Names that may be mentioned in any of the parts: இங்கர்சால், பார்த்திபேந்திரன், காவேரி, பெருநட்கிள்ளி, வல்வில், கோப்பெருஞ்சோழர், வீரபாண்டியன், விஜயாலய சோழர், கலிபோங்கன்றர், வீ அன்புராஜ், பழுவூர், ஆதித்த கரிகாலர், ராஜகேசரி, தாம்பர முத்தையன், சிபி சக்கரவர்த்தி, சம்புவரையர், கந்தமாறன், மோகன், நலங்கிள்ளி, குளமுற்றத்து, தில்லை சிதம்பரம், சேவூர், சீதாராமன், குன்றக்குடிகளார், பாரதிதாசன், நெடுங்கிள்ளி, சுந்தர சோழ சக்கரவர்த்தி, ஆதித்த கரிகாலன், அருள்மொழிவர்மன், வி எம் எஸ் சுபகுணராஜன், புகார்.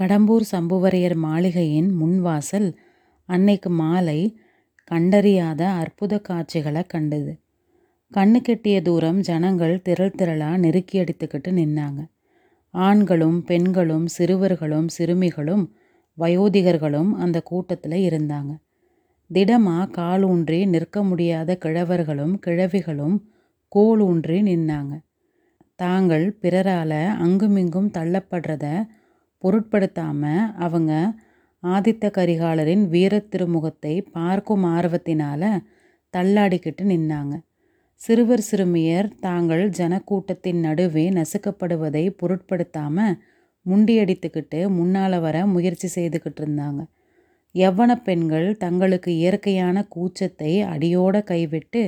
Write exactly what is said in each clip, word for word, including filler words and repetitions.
கடம்பூர் சம்புவரையர் மாளிகையின் முன்வாசல் அன்னைக்கு மாலை கண்டறியாத அற்புத காட்சிகளை கண்டது. கண்ணு கெட்டிய தூரம் ஜனங்கள் திரள் திரளாக நெருக்கி அடித்துக்கிட்டு நின்னாங்க. ஆண்களும் பெண்களும் சிறுவர்களும் சிறுமிகளும் வயோதிகர்களும் அந்த கூட்டத்தில் இருந்தாங்க. திடமாக காலூன்றி நிற்க முடியாத கிழவர்களும் கிழவிகளும் கோலூன்றி நின்னாங்க. தாங்கள் பிறரால் அங்குமிங்கும் தள்ளப்படுறத பொருட்படுத்தாமல் அவங்க ஆதித்த கரிகாலரின் வீரத்திருமுகத்தை பார்க்கும் ஆர்வத்தினால் தள்ளாடிக்கிட்டு நின்னாங்க. சிறுவர் சிறுமியர் தாங்கள் ஜனக்கூட்டத்தின் நடுவே நசுக்கப்படுவதை பொருட்படுத்தாமல் முண்டியடித்துக்கிட்டு முன்னால் வர முயற்சி செய்துக்கிட்டு இருந்தாங்க. யவன பெண்கள் தங்களுக்கு இயற்கையான கூச்சத்தை அடியோட கைவிட்டு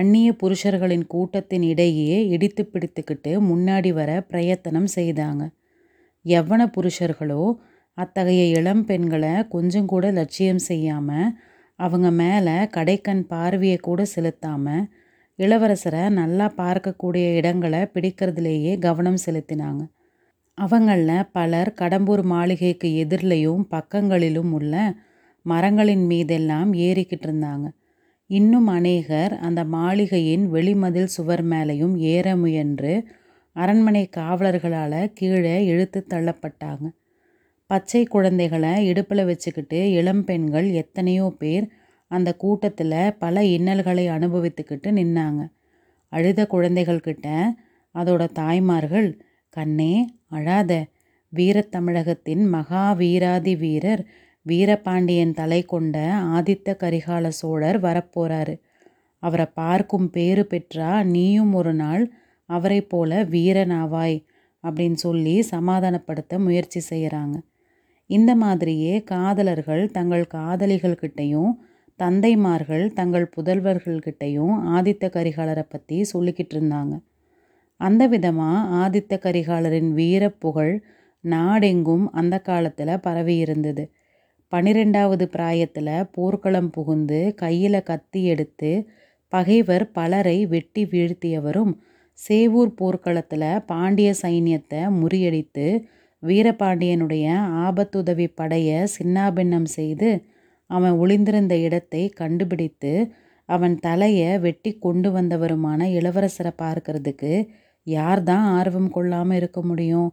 அந்நிய புருஷர்களின் கூட்டத்தின் இடையே இடித்து பிடித்துக்கிட்டு முன்னாடி வர பிரயத்தனம் செய்தாங்க. யவன புருஷர்களோ அத்தகைய இளம் பெண்களை கொஞ்சம் கூட லட்சியம் செய்யாமல் அவங்க மேலே கடைக்கண் பார்வையை கூட செலுத்தாமல் இளவரசரை நல்லா பார்க்கக்கூடிய இடங்களை பிடிக்கிறதுலேயே கவனம் செலுத்தினாங்க. அவங்களில் பலர் கடம்பூர் மாளிகைக்கு எதிரிலையும் பக்கங்களிலும் உள்ள மரங்களின் மீதெல்லாம் ஏறிக்கிட்டு இருந்தாங்க. இன்னும் அநேகர் அந்த மாளிகையின் வெளிமதில் சுவர் மேலேயும் ஏற முயன்று அரண்மனை காவலர்களால் கீழே இழுத்து தள்ளப்பட்டாங்க. பச்சை குழந்தைகளை இடுப்பில் வச்சுக்கிட்டு இளம்பெண்கள் எத்தனையோ பேர் அந்த கூட்டத்தில் பல இன்னல்களை அனுபவித்துக்கிட்டு நின்னாங்க. அழுத குழந்தைகள்கிட்ட அதோட தாய்மார்கள், கண்ணே அழாத, வீரத்தமிழகத்தின் மகா வீராதி வீரர் வீரபாண்டியன் தலை கொண்ட ஆதித்த கரிகால சோழர் வரப்போகிறாரு, அவரை பார்க்கும் பேறு பெற்றா நீயும் ஒரு நாள் அவரை போல வீரனாவாய் அப்படின்னு சொல்லி சமாதானப்படுத்த முயற்சி செய்கிறாங்க. இந்த மாதிரியே காதலர்கள் தங்கள் காதலிகள்கிட்டையும் தந்தைமார்கள் தங்கள் புதல்வர்கள்கிட்டையும் ஆதித்த கரிகாலரை பற்றி சொல்லிக்கிட்டு இருந்தாங்க. அந்த விதமாக ஆதித்த கரிகாலரின் வீரப்புகழ் நாடெங்கும் அந்த காலத்தில் பரவி இருந்தது. பனிரெண்டாவது பிராயத்தில் போர்க்களம் புகுந்து கையில் கத்தி எடுத்து பகைவர் பலரை வெட்டி வீழ்த்தியவரும், சேவூர் போர்க்களத்தில் பாண்டிய சைன்யத்தை முறியடித்து வீரபாண்டியனுடைய ஆபத்துதவி படையை சின்னாபின்னம் செய்து அவன் ஒளிந்திருந்த இடத்தை கண்டுபிடித்து அவன் தலையை வெட்டி கொண்டு வந்தவருமான இளவரசரை பார்க்கறதுக்கு யார்தான் ஆர்வம் கொள்ளாமல் இருக்க முடியும்?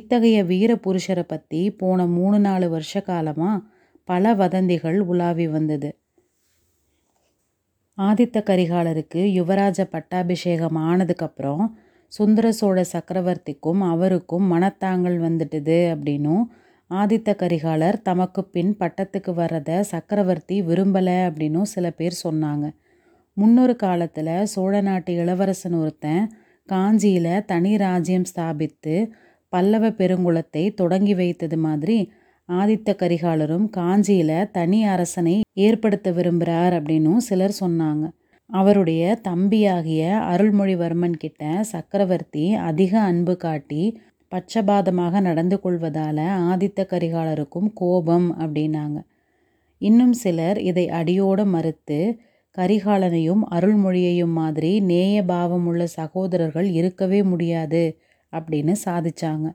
இத்தகைய வீர புருஷரை பற்றி போன மூணு நாலு வருஷ காலமாக பல வதந்திகள் உலாவி வந்தது. ஆதித்த கரிகாலருக்கு யுவராஜ பட்டாபிஷேகம் ஆனதுக்கப்புறம் சுந்தர சோழ சக்கரவர்த்திக்கும் அவருக்கும் மனத்தாங்கல் வந்துட்டுது அப்படின்னும், ஆதித்த கரிகாலர் தமக்கு பின் பட்டத்துக்கு வர்றதை சக்கரவர்த்தி விரும்பலை அப்படின்னும் சில பேர் சொன்னாங்க. முன்னொரு காலத்தில் சோழ நாட்டு இளவரசன் ஒருத்தன் காஞ்சியில் தனி ராஜ்யம் ஸ்தாபித்து பல்லவ பெருங்குலத்தை தொடங்கி வைத்தது மாதிரி ஆதித்த கரிகாலரும் காஞ்சியில் தனி அரசனை ஏற்படுத்த விரும்புகிறார் அப்படின்னும் சிலர் சொன்னாங்க. அவருடைய தம்பியாகிய அருள்மொழிவர்மன் கிட்ட சக்கரவர்த்தி அதிக அன்பு காட்டி பட்சபாதமாக நடந்து கொள்வதால் ஆதித்த கரிகாலருக்கும் கோபம் அப்படின்னாங்க. இன்னும் சிலர் இதை அடியோடு மறுத்து கரிகாலனையும் அருள்மொழியையும் மாதிரி நேய பாவமுள்ள சகோதரர்கள் இருக்கவே முடியாது அப்படின்னு சாதிச்சாங்க.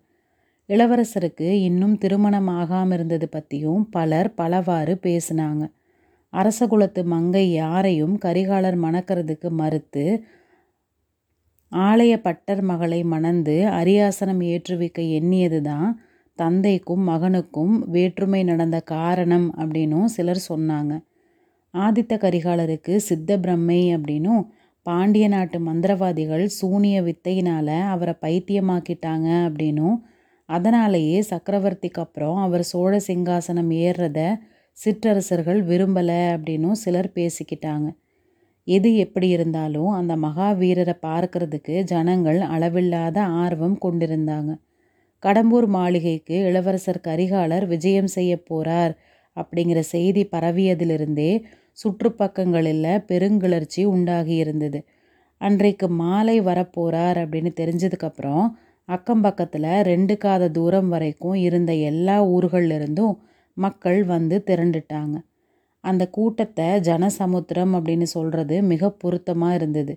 இளவரசருக்கு இன்னும் திருமணம் ஆகாமல் இருந்தது பற்றியும் பலர் பலவாறு பேசினாங்க. அரசகுலத்து மங்கை யாரையும் கரிகாலர் மணக்கிறதுக்கு மறுத்து ஆலய பட்டர் மகளை மணந்து அரியாசனம் ஏற்றுவிக்க எண்ணியது தான் தந்தைக்கும் மகனுக்கும் வேற்றுமை நடந்த காரணம் அப்படின்னும் சிலர் சொன்னாங்க. ஆதித்த கரிகாலருக்கு சித்த பிரம்மை அப்படின்னும் பாண்டிய நாட்டு மந்திரவாதிகள் சூனிய வித்தையினால் அவரை பைத்தியமாக்கிட்டாங்க அப்படின்னும், அதனாலேயே சக்கரவர்த்திக்கு அப்புறம் அவர் சோழ சிங்காசனம் ஏறுறத சிற்றரசர்கள் விரும்பலை அப்படின்னும் சிலர் பேசிக்கிட்டாங்க. எது எப்படி இருந்தாலும் அந்த மகாவீரரை பார்க்கறதுக்கு ஜனங்கள் அளவில்லாத ஆர்வம் கொண்டிருந்தாங்க. கடம்பூர் மாளிகைக்கு இளவரசர் கரிகாலர் விஜயம் செய்ய போகிறார் அப்படிங்கிற செய்தி பரவியதிலிருந்தே சுற்றுப்பக்கங்களில் பெருங்கிளர்ச்சி உண்டாகி இருந்தது. அன்றைக்கு மாலை வரப்போகிறார் அப்படின்னு தெரிஞ்சதுக்கப்புறம் அக்கம்பக்கத்தில் ரெண்டு காத தூரம் வரைக்கும் இருந்த எல்லா ஊர்களிலிருந்தும் மக்கள் வந்து திரண்டுட்டாங்க. அந்த கூட்டத்தை ஜனசமுத்திரம் அப்படின்னு சொல்கிறது மிக பொருத்தமாக இருந்தது.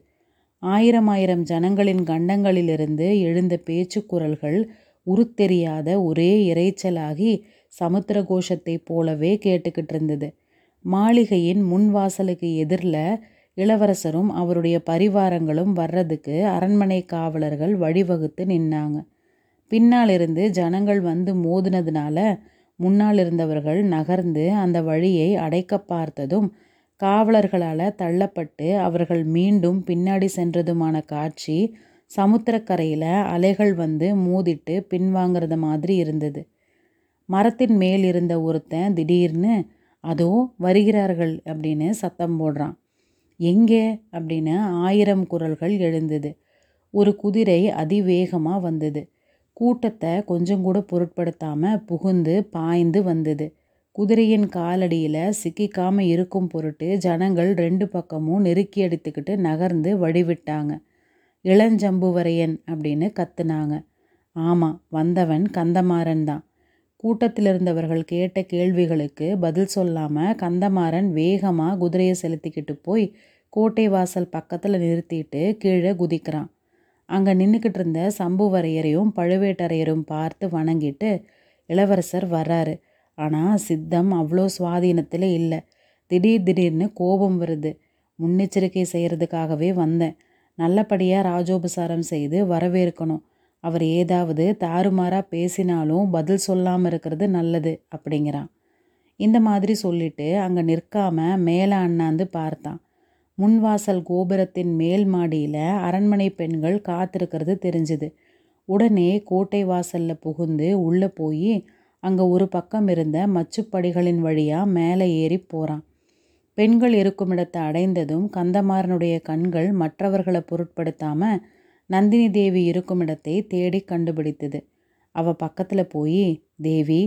ஆயிரம் ஆயிரம் ஜனங்களின் கண்டங்களிலிருந்து எழுந்த பேச்சு குரல்கள் உருத்தெரியாத ஒரே இறைச்சலாகி சமுத்திர கோஷத்தை போலவே கேட்டுக்கிட்டு இருந்தது. மாளிகையின் முன்வாசலுக்கு எதிரில் இளவரசரும் அவருடைய பரிவாரங்களும் வர்றதுக்கு அரண்மனை காவலர்கள் வழிவகுத்து நின்னாங்க. பின்னாலிருந்து ஜனங்கள் வந்து மோதினதுனால முன்னால் இருந்தவர்கள் நகர்ந்து அந்த வழியை அடைக்க பார்த்ததும் காவலர்களால் தள்ளப்பட்டு அவர்கள் மீண்டும் பின்னாடி சென்றதுமான காட்சி சமுத்திரக்கரையில் அலைகள் வந்து மோதிட்டு பின்வாங்கிறத மாதிரி இருந்தது. மரத்தின் மேல் இருந்த ஒருத்தன் திடீர்னு அதோ வருகிறார்கள் அப்படின்னு சத்தம் போடுறான். எங்கே அப்படின்னு ஆயிரம் குரல்கள் எழுந்தது. ஒரு குதிரை அதிவேகமாக வந்தது. கூட்டத்தை கொஞ்சம் கூட பொருட்படுத்தாமல் புகுந்து பாய்ந்து வந்தது. குதிரையின் காலடியில் சிக்கிக்காமல் இருக்கும் பொருட்டு ஜனங்கள் ரெண்டு பக்கமும் நெருக்கி அடித்துக்கிட்டு நகர்ந்து வழிவிட்டாங்க. இளஞ்சம்புவரையன் அப்படின்னு கத்துனாங்க. ஆமாம், வந்தவன் கந்தமாறன் தான். கூட்டத்தில் இருந்தவர்கள் கேட்ட கேள்விகளுக்கு பதில் சொல்லாமல் கந்தமாறன் வேகமாக குதிரையை செலுத்திக்கிட்டு போய் கோட்டை வாசல் பக்கத்தில் நிறுத்திட்டு கீழே குதிக்கிறான். அங்கே நின்றுக்கிட்டு இருந்த சம்புவரையரையும் பழுவேட்டரையரும் பார்த்து வணங்கிட்டு இளவரசர் வர்றாரு. ஆனால் சித்தம் அவ்வளோ சுவாதீனத்தில் இல்லை. திடீர் திடீர்னு கோபம் வருது. முன்னெச்சரிக்கை செய்கிறதுக்காகவே வந்தேன். நல்லபடியாக ராஜோபசாரம் செய்து வரவேற்கணும். அவர் ஏதாவது தாறுமாறாக பேசினாலும் பதில் சொல்லாமல் இருக்கிறது நல்லது அப்படிங்கிறான். இந்த மாதிரி சொல்லிட்டு அங்கே நிற்காமல் மேலே அண்ணாந்து பார்த்தான். முன்வாசல் கோபுரத்தின் மேல் மாடியில் அரண்மனை பெண்கள் காத்திருக்கிறது தெரிஞ்சுது. உடனே கோட்டை வாசலில் புகுந்து உள்ளே போய் அங்கே ஒரு பக்கம் இருந்த மச்சுப்படிகளின் வழியாக மேலே ஏறி போகிறான். பெண்கள் இருக்கும் இடத்தை அடைந்ததும் கந்தமாறனுடைய கண்கள் மற்றவர்களை பொருட்படுத்தாமல் நந்தினி தேவி இருக்கும் இடத்தை தேடி கண்டுபிடித்தது. அவள் பக்கத்தில் போய், தேவி,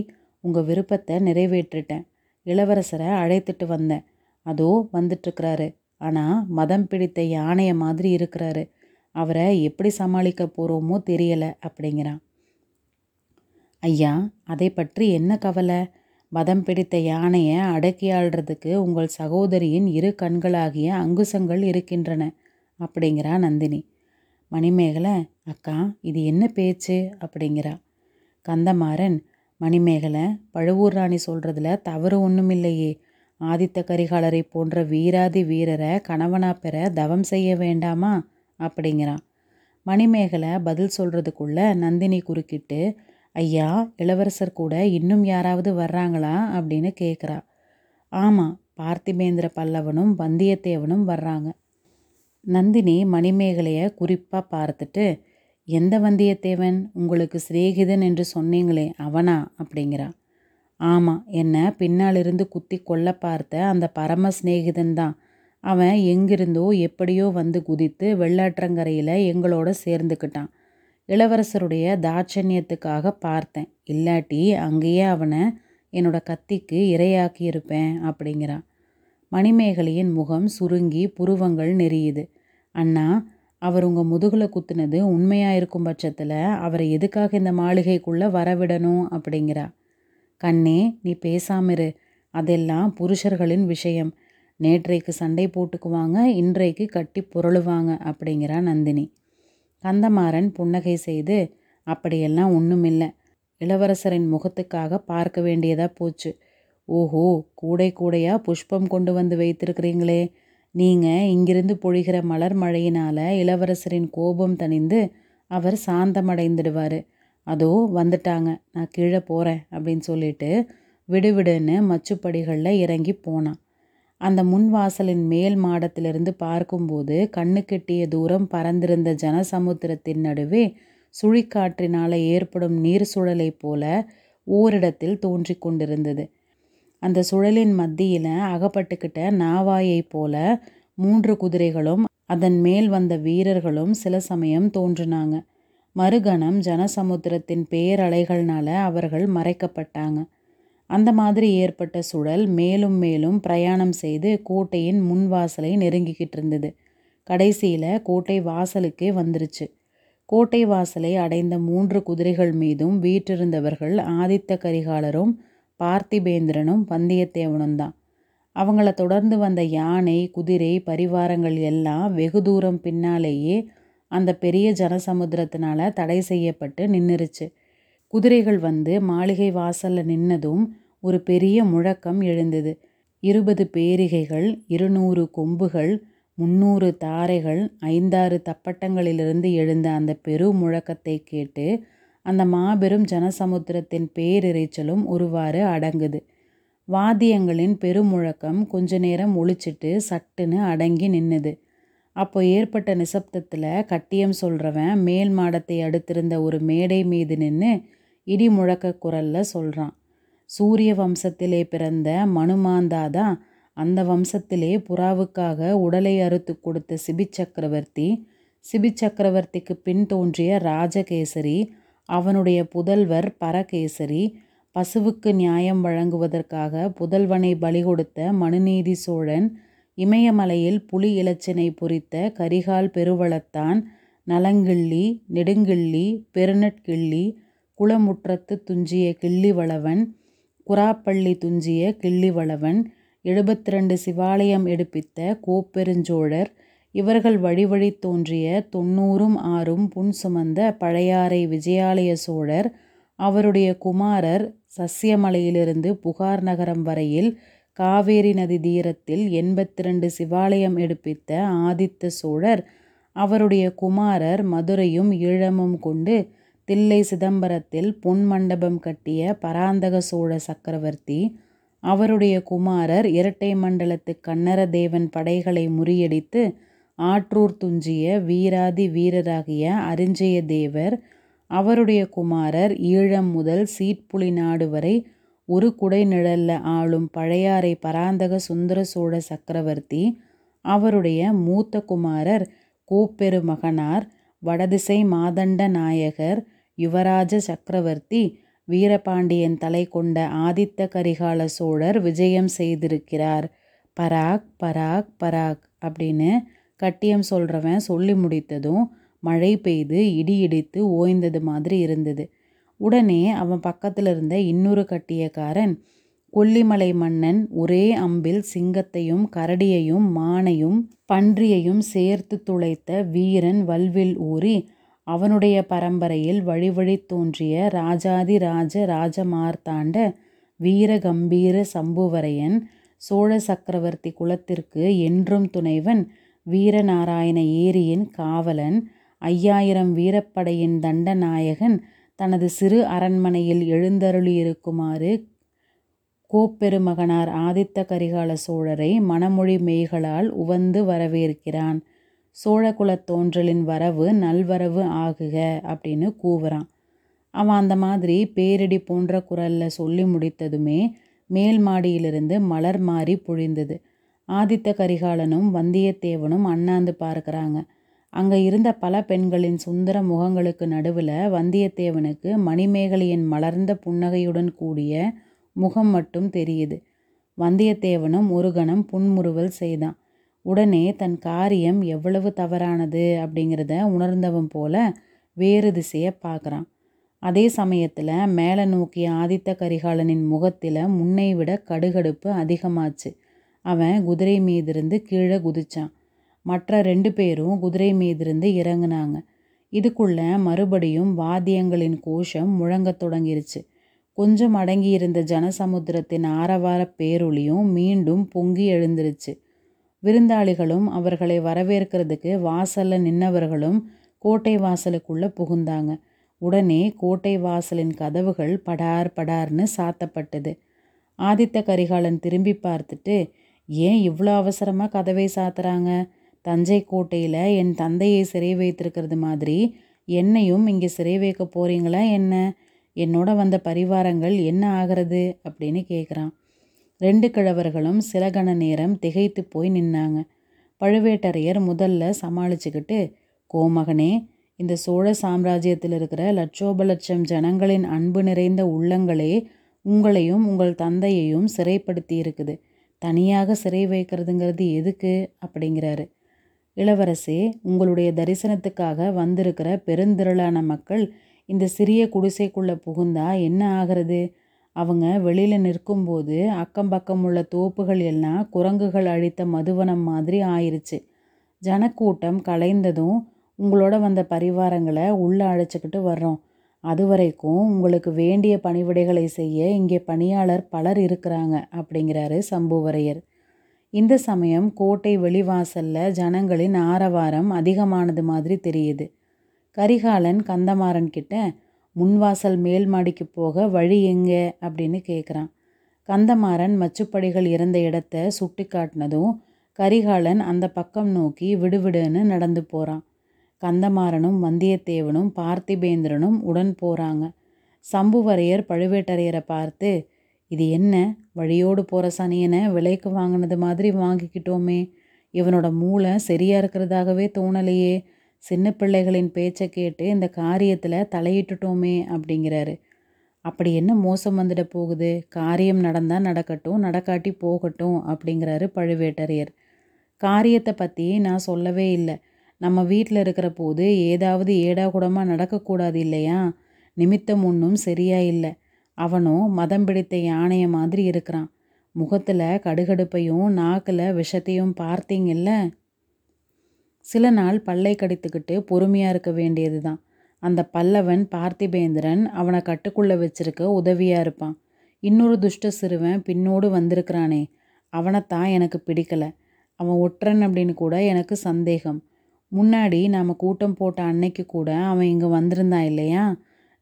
உங்கள் விருப்பத்தை நிறைவேற்றிட்டேன். இளவரசரை அழைத்துட்டு வந்தேன். அதோ வந்துட்டுருக்கிறாரு. ஆனால் மதம் பிடித்த யானையை மாதிரி இருக்கிறாரு. அவரை எப்படி சமாளிக்க போகிறோமோ தெரியலை அப்படிங்கிறான். ஐயா, அதை பற்றி என்ன கவலை? மதம் பிடித்த யானையை அடக்கியாள்றதுக்கு உங்கள் சகோதரியின் இரு கண்களாகிய அங்குசங்கள் இருக்கின்றன அப்படிங்கிறா நந்தினி. மணிமேகலை, அக்கா, இது என்ன பேச்சு அப்படிங்கிறா. கந்தமாறன், மணிமேகலை, பழுவூர் ராணி சொல்கிறதுல தவறு ஒன்றும் இல்லையே. ஆதித்த கரிகாலரை போன்ற வீராதி வீரரை கணவனா பெற தவம் செய்ய வேண்டாமா அப்படிங்கிறான். மணிமேகலை பதில் சொல்கிறதுக்குள்ளே நந்தினி குறுக்கிட்டு, ஐயா, இளவரசர் கூட இன்னும் யாராவது வர்றாங்களா அப்படின்னு கேட்குறா. ஆமாம், பார்த்திபேந்திர பல்லவனும் வந்தியத்தேவனும் வர்றாங்க. நந்தினி மணிமேகலையை குறிப்பாக பார்த்துட்டு, எந்த வந்தியத்தேவன் உங்களுக்கு சிநேகிதன் என்று சொன்னீங்களே அவனா அப்படிங்கிறா. ஆமாம், என்ன பின்னாலிருந்து குத்தி கொல்ல பார்த்த அந்த பரம சிநேகிதன் தான். அவன் எங்கிருந்தோ எப்படியோ வந்து குதித்து வெள்ளாற்றங்கரையில் எங்களோட சேர்ந்துக்கிட்டான். இளவரசருடைய தாட்சண்யத்துக்காக பார்த்தேன். இல்லாட்டி அங்கேயே அவனை என்னோட கத்திக்கு இரையாக்கியிருப்பேன் அப்படிங்கிறான். மணிமேகலையின் முகம் சுருங்கி புருவங்கள் நெறியுது. அண்ணா, அவர் உங்கள் முதுகில் குத்துனது உண்மையாக இருக்கும் பட்சத்தில் அவரை எதுக்காக இந்த மாளிகைக்குள்ளே வரவிடணும் அப்படிங்கிறா. கண்ணே, நீ பேசாமிரு. அதெல்லாம் புருஷர்களின் விஷயம். நேற்றைக்கு சண்டை போட்டுக்குவாங்க, இன்றைக்கு கட்டி புரளுவாங்க அப்படிங்கிறா நந்தினி. கந்தமாறன் புன்னகை செய்து, அப்படியெல்லாம் ஒன்றுமில்லை. இளவரசரின் முகத்துக்காக பார்க்க வேண்டியதாக போச்சு. ஓஹோ, கூடை கூடையாக புஷ்பம் கொண்டு வந்து வைத்திருக்கிறீங்களே. நீங்கள் இங்கிருந்து பொழிகிற மலர் மழையினால் இளவரசரின் கோபம் தணிந்து அவர் சாந்தமடைந்துடுவார். அதோ வந்துட்டாங்க, நான் கீழே போகிறேன் அப்படின்னு சொல்லிட்டு விடுவிடுன்னு மச்சுப்படிகளில் இறங்கி போனான். அந்த முன்வாசலின் மேல் மாடத்திலிருந்து பார்க்கும்போது கண்ணுக்கெட்டிய தூரம் பறந்திருந்த ஜனசமுத்திரத்தின் நடுவே சுழிக்காற்றினால் ஏற்படும் நீர் சுழலை போல ஓரிடத்தில் தோன்றி கொண்டிருந்தது. அந்த சுழலின் மத்தியில் அகப்பட்டுக்கிட்ட நாவாயை போல மூன்று குதிரைகளும் அதன் மேல் வந்த வீரர்களும் சில சமயம் தோன்றினாங்க. மறுகணம் ஜனசமுத்திரத்தின் பேரலைகள்னால அவர்கள் மறைக்கப்பட்டாங்க. அந்த மாதிரி ஏற்பட்ட சுழல் மேலும் மேலும் பிரயாணம் செய்து கோட்டையின் முன்வாசலை நெருங்கிக்கிட்டு இருந்தது. கடைசியில் கோட்டை வாசலுக்கே வந்துருச்சு. கோட்டை வாசலை அடைந்த மூன்று குதிரைகள் மீதும் வீற்றிருந்தவர்கள் ஆதித்த கரிகாலரும் பார்த்திபேந்திரனும் வந்தியத்தேவனும் தான். அவங்கள தொடர்ந்து வந்த யானை, குதிரை, பரிவாரங்கள் எல்லாம் வெகு தூரம் பின்னாலேயே அந்த பெரிய ஜனசமுத்திரத்தினால தடை செய்யப்பட்டு நின்றுருச்சு. குதிரைகள் வந்து மாளிகை வாசல்ல நின்னதும் ஒரு பெரிய முழக்கம் எழுந்தது. இருபது பேரிகைகள், இருநூறு கொம்புகள், முன்னூறு தாரைகள், ஐந்தாறு தப்பட்டங்களிலிருந்து எழுந்த அந்த பெரு முழக்கத்தை கேட்டு அந்த மாபெரும் ஜனசமுத்திரத்தின் பேரிரைச்சலும் ஒருவாறு அடங்குது. வாத்தியங்களின் பெருமுழக்கம் கொஞ்ச நேரம் ஒழிச்சிட்டு சட்டுன்னு அடங்கி நின்னுது. அப்போ ஏற்பட்ட நிசப்தத்தில் கட்டியம் சொல்கிறவன் மேல் மாடத்தை அடுத்திருந்த ஒரு மேடை மீது நின்று இடி முழக்க குரலில் சொல்கிறான். சூரிய வம்சத்திலே பிறந்த மனுமாந்தாதான் அந்த வம்சத்திலே புறாவுக்காக உடலை அறுத்து கொடுத்த சிபி சக்கரவர்த்தி, சிபி சக்கரவர்த்திக்கு பின் தோன்றிய ராஜகேசரி, அவனுடைய புதல்வர் பரகேசரி, பசுவுக்கு நியாயம் வழங்குவதற்காக புதல்வனை பலி கொடுத்த மனுநீதி சோழன், இமயமலையில் புலி இலச்சினை பொறித்த கரிகால் பெருவளத்தான், நலங்கிள்ளி, நெடுங்கிள்ளி, பெருநட்கிள்ளி, குளமுற்றத்து துஞ்சிய கிள்ளிவளவன், குராப்பள்ளி துஞ்சிய கிள்ளிவளவன், எழுபத்தி ரெண்டு சிவாலயம் எடுப்பித்த கோப்பெருஞ்சோழர், இவர்கள் வழி வழி தோன்றிய தொண்ணூறும் ஆறும் புன் சுமந்த பழையாறை விஜயாலய சோழர், அவருடைய குமாரர் சசியமலையிலிருந்து புகார் நகரம் வரையில் காவேரி நதி தீரத்தில் எண்பத்தி ரெண்டு சிவாலயம் எடுப்பித்த ஆதித்த சோழர், அவருடைய குமாரர் மதுரையும் ஈழமும் கொண்டு தில்லை சிதம்பரத்தில் பொன் மண்டபம் கட்டிய பராந்தக சோழ சக்கரவர்த்தி, அவருடைய குமாரர் இரட்டை மண்டலத்து கண்ணர தேவன் படைகளை முறியடித்து ஆற்றூர் துஞ்சிய வீராதி வீரராகிய அரிஞ்சய தேவர், அவருடைய குமாரர் ஈழம் முதல் சீட்புலி நாடு வரை ஒரு குடை நிழல்ல ஆளும் பழையாறை பராந்தக சுந்தர சோழ சக்கரவர்த்தி, அவருடைய மூத்த குமாரர் கோப்பெருமகனார், வடதிசை மாதண்ட நாயகர் யுவராஜ சக்கரவர்த்தி, வீரபாண்டியன் தலை கொண்ட ஆதித்த கரிகால சோழர் விஜயம் செய்திருக்கிறார். பராக் பராக் பராக் அப்படின்னு கட்டியம் சொல்கிறவன் சொல்லி முடித்ததும் மழை பெய்து இடி இடித்து ஓய்ந்தது மாதிரி இருந்தது. உடனே அவன் பக்கத்தில் இருந்த இன்னொரு கட்டியக்காரன், கொல்லிமலை மன்னன் ஒரே அம்பில் சிங்கத்தையும் கரடியையும் மானையும் பன்றியையும் சேர்த்து துளைத்த வீரன் வல்வில் ஊறி அவனுடைய பரம்பரையில் வழிவழி தோன்றிய ராஜாதி ராஜ ராஜமார்த்தாண்ட வீர கம்பீர சம்புவரையன், சோழ சக்கரவர்த்தி குலத்திற்கு என்றும் துணைவன், வீரநாராயண ஏரியின் காவலன், ஐயாயிரம் வீரப்படையின் தண்டநாயகன், தனது சிறு அரண்மனையில் எழுந்தருளியிருக்குமாறு கோப்பெருமகனார் ஆதித்த கரிகால சோழரை மணமொழி மெய்களால் உவந்து வரவேற்கிறான். சோழகுலத் தோன்றலின் வரவு நல்வரவு ஆகுக அப்படின்னு கூவுறான். அவன் அந்த மாதிரி பேரிடி போன்ற குரலில் சொல்லி முடித்ததுமே மேல் மாடியிலிருந்து மலர் மாறி பொழிந்தது. ஆதித்த கரிகாலனும் வந்தியத்தேவனும் அண்ணாந்து பார்க்குறாங்க. அங்கே இருந்த பல பெண்களின் சுந்தர முகங்களுக்கு நடுவில் வந்தியத்தேவனுக்கு மணிமேகலையின் மலர்ந்த புன்னகையுடன் கூடிய முகம் மட்டும் தெரியுது. வந்தியத்தேவனும் ஒரு கணம் புன்முறுவல் செய்தான். உடனே தன் காரியம் எவ்வளவு தவறானது அப்படிங்கிறத உணர்ந்தவன் போல வேறு திசையை பார்க்குறான். அதே சமயத்தில் மேலே நோக்கிய ஆதித்த கரிகாலனின் முகத்தில் முன்னை விட கடுகடுப்பு அதிகமாச்சு. அவன் குதிரை மீதிருந்து கீழே குதிச்சான். மற்ற ரெண்டு பேரும் குதிரை மீதிருந்து இறங்குனாங்க. இதுக்குள்ள மறுபடியும் வாத்தியங்களின் கோஷம் முழங்க தொடங்கிருச்சு. கொஞ்சம் அடங்கி இருந்த ஜனசமுத்திரத்தின் ஆரவார பேரொலியும் மீண்டும் பொங்கி எழுந்துருச்சு. விருந்தாளிகளும் அவர்களை வரவேற்கிறதுக்கு வாசலில் நின்னவர்களும் கோட்டை வாசலுக்குள்ளே புகுந்தாங்க. உடனே கோட்டை வாசலின் கதவுகள் படார் படார்னு சாத்தப்பட்டது. ஆதித்த கரிகாலன் திரும்பி பார்த்துட்டு, ஏன் இவ்வளோ அவசரமாக கதவை சாத்துறாங்க? தஞ்சை கோட்டையில் என் தந்தையை சிறை வைத்திருக்கிறது மாதிரி என்னையும் இங்கே சிறை வைக்க போகிறீங்களா என்ன? என்னோட வந்த பரிவாரங்கள் என்ன ஆகிறது அப்படின்னு கேட்குறான். ரெண்டு கிழவர்களும் சில கண நேரம் திகைத்து போய் நின்னாங்க. பழுவேட்டரையர் முதல்ல சமாளிச்சுக்கிட்டு, கோமகனே, இந்த சோழ சாம்ராஜ்யத்தில் இருக்கிற லட்சோப லட்சம் ஜனங்களின் அன்பு நிறைந்த உள்ளங்களே உங்களையும் உங்கள் தந்தையையும் சிறைப்படுத்தி இருக்குது. தனியாக சிறை வைக்கிறதுங்கிறது எதுக்கு அப்படிங்கிறாரு. இளவரசே, உங்களுடைய தரிசனத்துக்காக வந்திருக்கிற பெருந்திரளான மக்கள் இந்த சிறிய குடிசைக்குள்ளே புகுந்தா என்ன ஆகிறது? அவங்க வெளியில் நிற்கும்போது அக்கம் பக்கம் உள்ள தோப்புகள் எல்லாம் குரங்குகள் அழித்த மதுவனம் மாதிரி ஆயிடுச்சு. ஜனக்கூட்டம் கலைந்ததும் உங்களோட வந்த பரிவாரங்களை உள்ளே அழைச்சிக்கிட்டு வர்றோம். அதுவரைக்கும் உங்களுக்கு வேண்டிய பணிவிடைகளை செய்ய இங்கே பணியாளர் பலர் இருக்கிறாங்க அப்படிங்கிறாரு சம்புவரையர். இந்த சமயம் கோட்டை வெளிவாசலில் ஜனங்களின் ஆரவாரம் அதிகமானது மாதிரி தெரியுது. கரிகாலன் கந்தமாறன் கிட்ட முன்வாசல் மேல் மாடிக்கு போக வழி எங்க அப்படின்னு கேட்குறான். கந்தமாறன் மச்சுப்படிகள் இருந்த இடத்த சுட்டி காட்டினதும் கரிகாலன் அந்த பக்கம் நோக்கி விடுவிடுன்னு நடந்து போகிறான். கந்தமாறனும் வந்தியத்தேவனும் பார்த்திபேந்திரனும் உடன் போகிறாங்க. சம்புவரையர் பழுவேட்டரையரை பார்த்து, இது என்ன வழியோடு போகிற சனியனை விலைக்கு வாங்கினது மாதிரி வாங்கிக்கிட்டோமே, இவனோட மூளை சரியாக இருக்கிறதாகவே தோணலையே, சின்ன பிள்ளைகளின் பேச்சை கேட்டு இந்த காரியத்தில் தலையிட்டுட்டோமே அப்படிங்கிறாரு. அப்படி என்ன மோசம் வந்துட போகுது, காரியம் நடந்தால் நடக்கட்டும், நடக்காட்டி போகட்டும் அப்படிங்கிறாரு பழுவேட்டரையர். காரியத்தை பற்றி நான் சொல்லவே இல்லை, நம்ம வீட்டில் இருக்கிற போது ஏதாவது ஏடாகூடமாக நடக்கக்கூடாது இல்லையா, நிமித்தம் ஒன்றும் சரியா இல்லை. அவனும் மதம் பிடித்த யானைய மாதிரி இருக்கிறான், முகத்தில் கடுகடுப்பையும் நாக்கில் விஷத்தையும் பார்த்தீங்கல்ல. சில நாள் பல்லை கடித்துக்கிட்டு பொறுமையாக இருக்க வேண்டியது தான். அந்த பல்லவன் பார்த்திபேந்திரன் அவனை கட்டுக்குள்ளே வச்சிருக்க உதவியாக இருப்பான். இன்னொரு துஷ்ட சிறுவன் பின்னோடு வந்திருக்கிறானே, அவனைத்தான் எனக்கு பிடிக்கலை. அவன் ஒற்றன் அப்படின்னு கூட எனக்கு சந்தேகம். முன்னாடி நாம் கூட்டம் போட்ட அன்னைக்கு கூட அவன் இங்கே வந்திருந்தான் இல்லையா,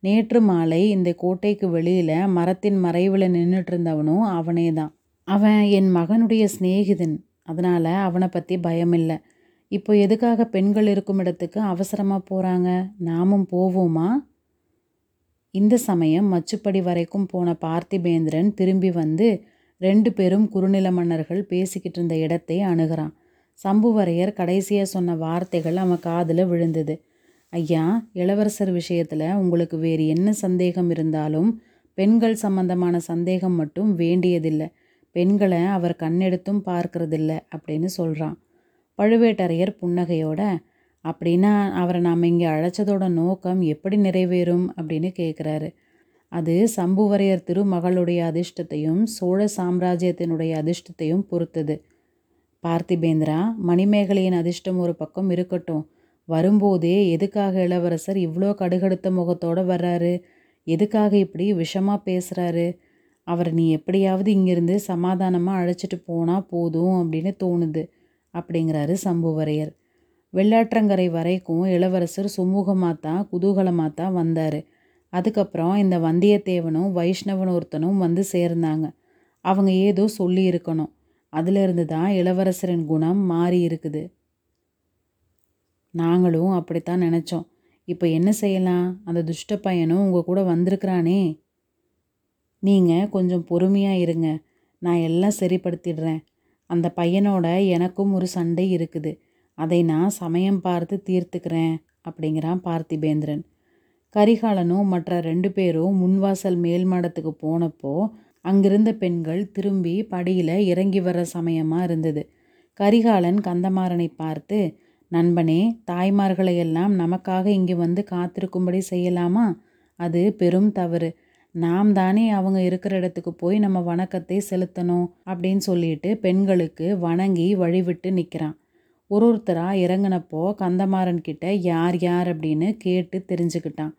நேற்று மாலை இந்த கோட்டைக்கு வெளியில் மரத்தின் மறைவில் நின்றுட்டு இருந்தவனும் அவனே தான். அவன் என் மகனுடைய சிநேகிதன், அதனால் அவனை பற்றி பயமில்லை. இப்போ எதுக்காக பெண்கள் இருக்கும் இடத்துக்கு அவசரமாக போகிறாங்க, நாமும் போவோமா? இந்த சமயம் மச்சுப்படி வரைக்கும் போன பார்த்திபேந்திரன் திரும்பி வந்து ரெண்டு பேரும் குறுநில மன்னர்கள் பேசிக்கிட்டு இருந்த இடத்தை அணுகிறான். சம்புவரையர் கடைசியாக சொன்ன வார்த்தைகள் அவன் காதில் விழுந்தது. ஐயா, இளவரசர் விஷயத்தில் உங்களுக்கு வேறு என்ன சந்தேகம் இருந்தாலும் பெண்கள் சம்பந்தமான சந்தேகம் மட்டும் வேண்டியதில்லை, பெண்களை அவர் கண்ணெடுத்தும் பார்க்கறதில்ல அப்படின்னு சொல்கிறான். பழுவேட்டரையர் புன்னகையோட, அப்படின்னா அவரை நாம் இங்கே அழைச்சதோட நோக்கம் எப்படி நிறைவேறும் அப்படின்னு கேட்குறாரு. அது சம்புவரையர் திருமகளுடைய அதிர்ஷ்டத்தையும் சோழ சாம்ராஜ்யத்தினுடைய அதிர்ஷ்டத்தையும் பொறுத்தது. பார்த்திபேந்திரா, மணிமேகலையின் அதிர்ஷ்டம் ஒரு பக்கம் இருக்கட்டும், வரும்போதே எதுக்காக இளவரசர் இவ்வளோ கடுகடுத்த முகத்தோடு வர்றாரு, எதுக்காக இப்படி விஷமாக பேசுகிறாரு? அவர் நீ எப்படியாவது இங்கிருந்து சமாதானமாக அழைச்சிட்டு போனால் போதும் அப்படின்னு தோணுது அப்படிங்கிறாரு சம்புவரையர். வெள்ளாற்றங்கரை வரைக்கும் இளவரசர் சுமூகமாக தான் குதூகலமாக தான் வந்தார். அதுக்கப்புறம் இந்த வந்தியத்தேவனும் வைஷ்ணவன் ஒருத்தனும் வந்து சேர்ந்தாங்க. அவங்க ஏதோ சொல்லி இருக்கணும், அதிலிருந்து தான் இளவரசரின் குணம் மாறி இருக்குது. நாங்களும் அப்படித்தான் நினச்சோம். இப்போ என்ன செய்யலாம், அந்த துஷ்ட பையனும் உங்கள் கூட வந்திருக்கிறானே, நீங்கள் கொஞ்சம் பொறுமையாக இருங்க, நான் எல்லாம் சரிப்படுத்திடுறேன். அந்த பையனோட எனக்கும் ஒரு சண்டை இருக்குது, அதை நான் சமயம் பார்த்து தீர்த்துக்கிறேன் அப்படிங்கிறான் பார்த்திபேந்திரன். கரிகாலனும் மற்ற ரெண்டு பேரும் முன்வாசல் மேல் மாடத்துக்கு போனப்போ அங்கிருந்த பெண்கள் திரும்பி படியில் இறங்கி வர்ற சமயமாக இருந்தது. கரிகாலன் கந்தமாறனை பார்த்து, நண்பனே, தாய்மார்களையெல்லாம் நமக்காக இங்கே வந்து காத்திருக்கும்படி செய்யலாமா, அது பெரும் தவறு. நாம் தானே அவங்க இருக்கிற இடத்துக்கு போய் நம்ம வணக்கத்தை செலுத்தணும் அப்படின்னு சொல்லிட்டு பெண்களுக்கு வணங்கி வழிவிட்டு நிற்கிறான். ஒரு ஒருத்தராக இறங்கினப்போ கந்தமாறன் கிட்ட யார் யார் அப்படின்னு கேட்டு தெரிஞ்சுக்கிட்டான்.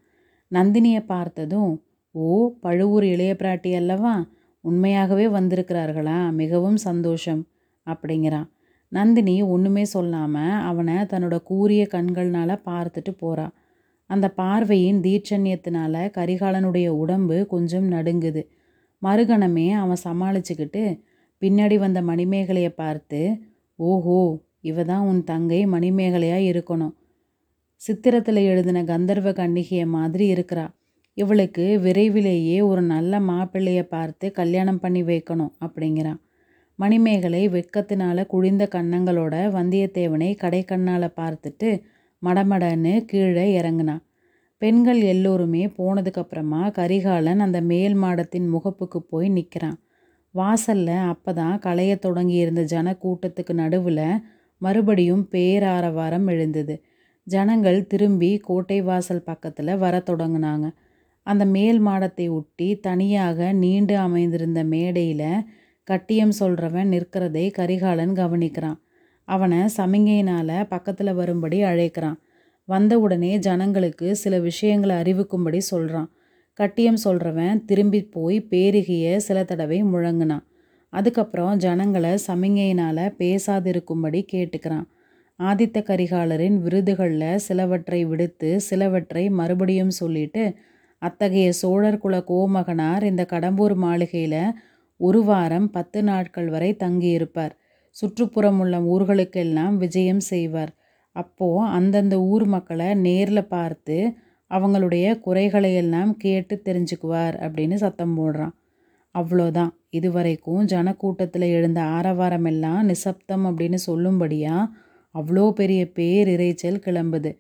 நந்தினியை பார்த்ததும், ஓ, பழுவூர் இளைய பிராட்டி அல்லவா, உண்மையாகவே வந்திருக்கிறார்களா, மிகவும் சந்தோஷம் அப்படிங்கிறான். நந்தினி ஒன்றுமே சொல்லாமல் அவனை தன்னோட கூரிய கண்கள்னால பார்த்துட்டு போகிறா. அந்த பார்வையின் தீட்சண்யத்தினால கரிகாலனுடைய உடம்பு கொஞ்சம் நடுங்குது. மறுகணமே அவன் சமாளிச்சுக்கிட்டு பின்னாடி வந்த மணிமேகலையை பார்த்து, ஓஹோ, இவ தான் உன் தங்கை மணிமேகலையாக இருக்கணும், சித்திரத்தில் எழுதின கந்தர்வ கன்னிகையை மாதிரி இருக்கிறா, இவளுக்கு விரைவிலேயே ஒரு நல்ல மாப்பிள்ளையை பார்த்து கல்யாணம் பண்ணி வைக்கணும் அப்படிங்கிறான். மணிமேகலை வெட்கத்தினால குழிந்த கண்ணங்களோட வந்தியத்தேவனை கடைக்கண்ணால் பார்த்துட்டு மடமடன்னு கீழே இறங்கினான். பெண்கள் எல்லோருமே போனதுக்கப்புறமா கரிகாலன் அந்த மேல் மாடத்தின் முகப்புக்கு போய் நிற்கிறான். வாசலில் அப்போ தான் களைய தொடங்கியிருந்த ஜன கூட்டத்துக்கு நடுவில் மறுபடியும் பேராரவாரம் எழுந்தது. ஜனங்கள் திரும்பி கோட்டை வாசல் பக்கத்தில் வர தொடங்கினாங்க. அந்த மேல் மாடத்தை ஒட்டி தனியாக நீண்டு அமைந்திருந்த மேடையில் கட்டியம் சொல்கிறவன் நிற்கிறதை கரிகாலன் கவனிக்கிறான். அவனை சமிங்கையினால் பக்கத்தில் வரும்படி அழைக்கிறான். வந்தவுடனே ஜனங்களுக்கு சில விஷயங்களை அறிவிக்கும்படி சொல்கிறான். கட்டியம் சொல்கிறவன் திரும்பி போய் பேரிகையை சில தடவை முழங்கினான். அதுக்கப்புறம் ஜனங்களை சமிகையினால் பேசாதிருக்கும்படி கேட்டுக்கிறான். ஆதித்த கரிகாலரின் விருதுகளில் சிலவற்றை விடுத்து சிலவற்றை மறுபடியும் சொல்லிட்டு, அத்தகைய சோழர் குல கோமகனார் இந்த கடம்பூர் மாளிகையில் ஒரு வாரம் பத்து நாட்கள் வரை தங்கியிருப்பார். சுற்றுப்புறம் உள்ள ஊர்களுக்கெல்லாம் விஜயம் செய்வார். அப்போது அந்தந்த ஊர் மக்களை நேரில் பார்த்து அவங்களுடைய குறைகளையெல்லாம் கேட்டு தெரிஞ்சுக்குவார் அப்படின்னு சத்தம் போடுறான். அவ்வளோதான். இதுவரைக்கும் ஜனக்கூட்டத்தில் எழுந்த ஆரவாரமெல்லாம் நிசப்தம் அப்படின்னு சொல்லும்படியாக அவ்வளோ பெரிய பேர் இறைச்சல் கிளம்புது.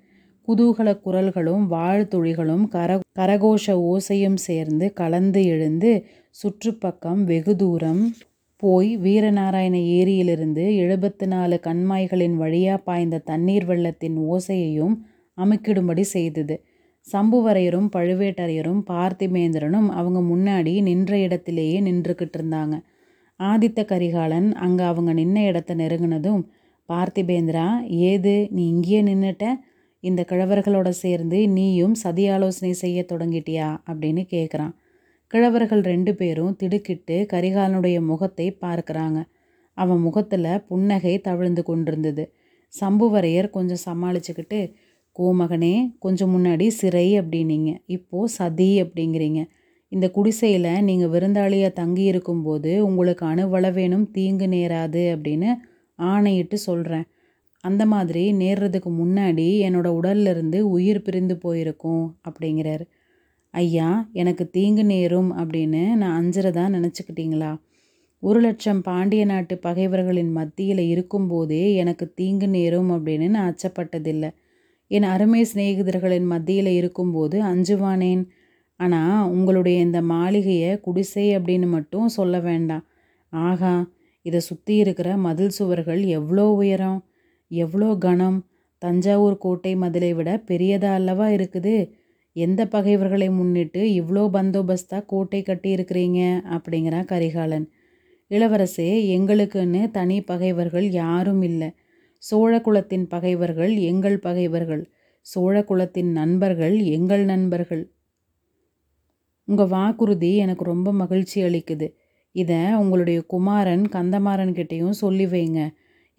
குதூகல குரல்களும் வாழ்த்துளிகளும் கர கரகோஷ ஓசையும் சேர்ந்து கலந்து எழுந்து சுற்றுப்பக்கம் வெகு தூரம் போய் வீரநாராயண ஏரியிலிருந்து எழுபத்து நாலு கண்மாய்களின் வழியாக பாய்ந்த தண்ணீர் வெள்ளத்தின் ஓசையையும் அமுக்கிடும்படி செய்தது. சம்புவரையரும் பழுவேட்டரையரும் பார்த்திபேந்திரனும் அவங்க முன்னாடி நின்ற இடத்திலேயே நின்றுக்கிட்டு இருந்தாங்க. ஆதித்த கரிகாலன் அங்கே அவங்க நின்ற இடத்த நெருங்கினதும், பார்த்திபேந்திரா ஏது நீ இங்கேயே நின்றுட்ட? இந்த கிழவர்களோட சேர்ந்து நீயும் சதி ஆலோசனை செய்ய தொடங்கிட்டியா அப்படின்னு கேட்குறான். கிழவர்கள் ரெண்டு பேரும் திடுக்கிட்டு கரிகாலனுடைய முகத்தை பார்க்குறாங்க. அவன் முகத்தில் புன்னகை தவிழ்ந்து கொண்டிருந்தது. சம்புவரையர் கொஞ்சம் சமாளிச்சுக்கிட்டு, கோமகனே கொஞ்சம் முன்னாடி சிறை அப்படின்னீங்க, இப்போது சதி அப்படிங்கிறீங்க. இந்த குடிசையில் நீங்கள் விருந்தாளியாக தங்கியிருக்கும்போது உங்களுக்கு அணுவளவேனும் தீங்கு நேராது அப்படின்னு ஆணையிட்டு சொல்கிறேன். அந்த மாதிரி நேர்றதுக்கு முன்னாடி என்னோடய உடல்லிருந்து உயிர் பிரிந்து போயிருக்கும் அப்படிங்கிறார். ஐயா, எனக்கு தீங்கு நேரும் அப்படின்னு நான் அஞ்சுறதா நினச்சிக்கிட்டீங்களா? ஒரு லட்சம் பாண்டிய நாட்டு பகைவர்களின் மத்தியில் இருக்கும்போதே எனக்கு தீங்கு நேரும் அப்படின்னு நான் அச்சப்பட்டதில்லை. என் அருமை சிநேகிதர்களின் மத்தியில் இருக்கும்போது அஞ்சுவானேன். ஆனால் உங்களுடைய இந்த மாளிகையை குடிசை அப்படின்னு மட்டும் சொல்ல வேண்டாம். ஆகா, இதை சுற்றி இருக்கிற மதில் சுவர்கள் எவ்வளோ உயரம், எவ்வளோ கனம், தஞ்சாவூர் கோட்டை மதிலை விட பெரியதாக அல்லவா இருக்குது. எந்த பகைவர்களை முன்னிட்டு இவ்வளோ பந்தோபஸ்தாக கோட்டை கட்டி இருக்கிறீங்க அப்படிங்கிறான் கரிகாலன். இளவரசே, எங்களுக்குன்னு தனி பகைவர்கள் யாரும் இல்லை. சோழ குலத்தின் பகைவர்கள் எங்கள் பகைவர்கள், சோழ குலத்தின் நண்பர்கள் எங்கள் நண்பர்கள். உங்கள் வாக்குறுதி எனக்கு ரொம்ப மகிழ்ச்சி அளிக்குது. இதை உங்களுடைய குமாரன் கந்தமாறன் கிட்டேயும் சொல்லி வைங்க.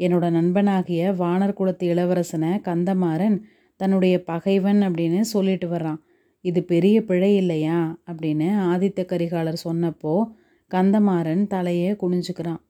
என்னோட நண்பனாகிய வானர் குலத்து இளவரசனை கந்தமாறன் தன்னுடைய பகைவன் அப்படின்னு சொல்லிட்டு வர்றான். இது பெரிய பிழை இல்லையா அப்படின்னு ஆதித்த கரிகாலர் சொன்னப்போ கந்தமாறன் தலையை குனிஞ்சுக்கிறான்.